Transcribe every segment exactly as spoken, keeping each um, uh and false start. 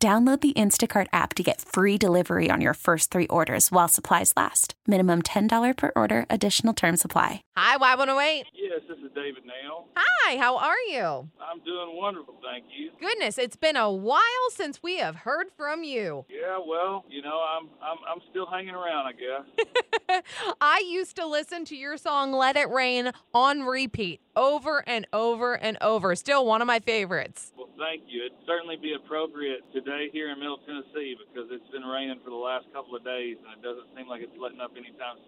Download the Instacart app to get free delivery on your first three orders while supplies last. Minimum ten dollars per order. Additional terms apply. Hi, Y one oh eight. Yes, this is David Nail. Hi, how are you? I'm doing wonderful, thank you. Goodness, it's been a while since we have heard from you. Yeah, well, you know, I'm I'm, I'm still hanging around, I guess. I used to listen to your song, Let It Rain, on repeat over and over and over. Still one of my favorites. Well, thank you. It'd certainly be appropriate today here in Middle Tennessee because it's been raining for the last couple of days and it doesn't seem like it's letting up anytime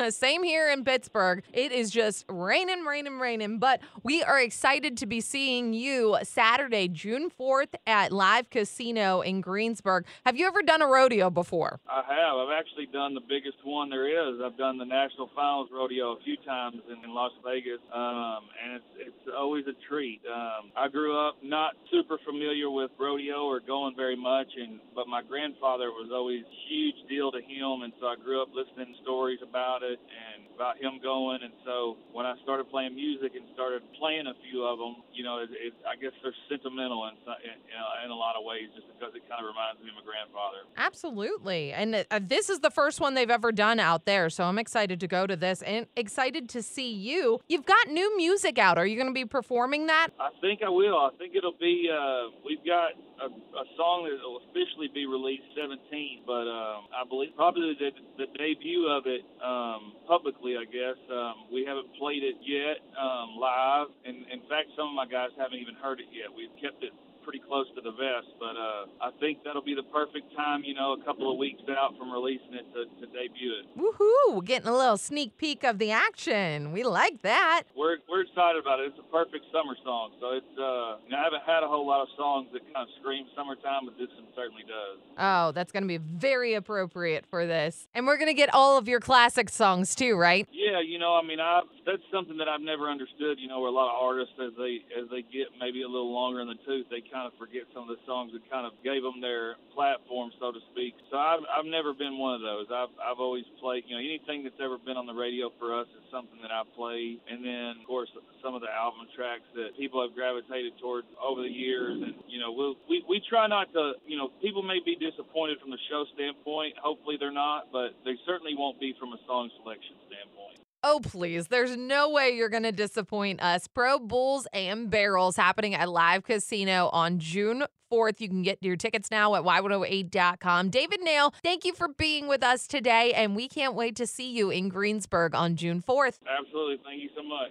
soon. Same here in Pittsburgh. It is just raining, raining, raining. But we are excited to be seeing you Saturday, June fourth at Live Casino in Greensburg. Have you ever done a rodeo before? I have. I've actually done the biggest one there is. I've done the National Finals rodeo a few times in, in Las Vegas. Um, Um, and it's it's always a treat. Um, I grew up not super familiar with rodeo or going very much, and but my grandfather was always a huge deal to him, and so I grew up listening to stories about it and about him going. And so when I started playing music and started playing a few of them, you know, it, it, I guess they're sentimental in, in, in a lot of ways just because it kind of reminds me of my grandfather. Absolutely. And this is the first one they've ever done out there, so I'm excited to go to this and excited to see you. You've got new music. music out. Are you going to be performing that? I think I will. I think it'll be, uh, we've got a, a song that will officially be released seventeenth, but um, I believe probably the, the debut of it um, publicly, I guess. Um, we haven't played it yet um, live, and in fact, some of my guys haven't even heard it yet. We've kept it pretty close to the vest, but uh, I think that'll be the perfect time, you know, a couple of weeks out from releasing it to, to debut it. Woohoo! Getting a little sneak peek of the action. We like that. We're we're excited about it. It's a perfect summer song. So it's uh, you know, I haven't had a whole lot of songs that kind of scream summertime, but this one certainly does. Oh, that's going to be very appropriate for this. And we're going to get all of your classic songs too, right? Yeah, you know, I mean, I that's something that I've never understood. You know, where a lot of artists, as they as they get maybe a little longer in the tooth, they kind kind of forget some of the songs that kind of gave them their platform, so to speak. So I've, I've never been one of those. I've I've always played, you know, anything that's ever been on the radio for us is something that I play. And then, of course, some of the album tracks that people have gravitated towards over the years. And, you know, we'll, we we try not to, you know, people may be disappointed from the show standpoint. Hopefully they're not, but they certainly won't be from a song selection standpoint. Oh, please. There's no way you're going to disappoint us. Pro Bulls and Barrels happening at Live Casino on June fourth. You can get your tickets now at Y one oh eight dot com. David Nail, thank you for being with us today, and we can't wait to see you in Greensburg on June fourth. Absolutely. Thank you so much.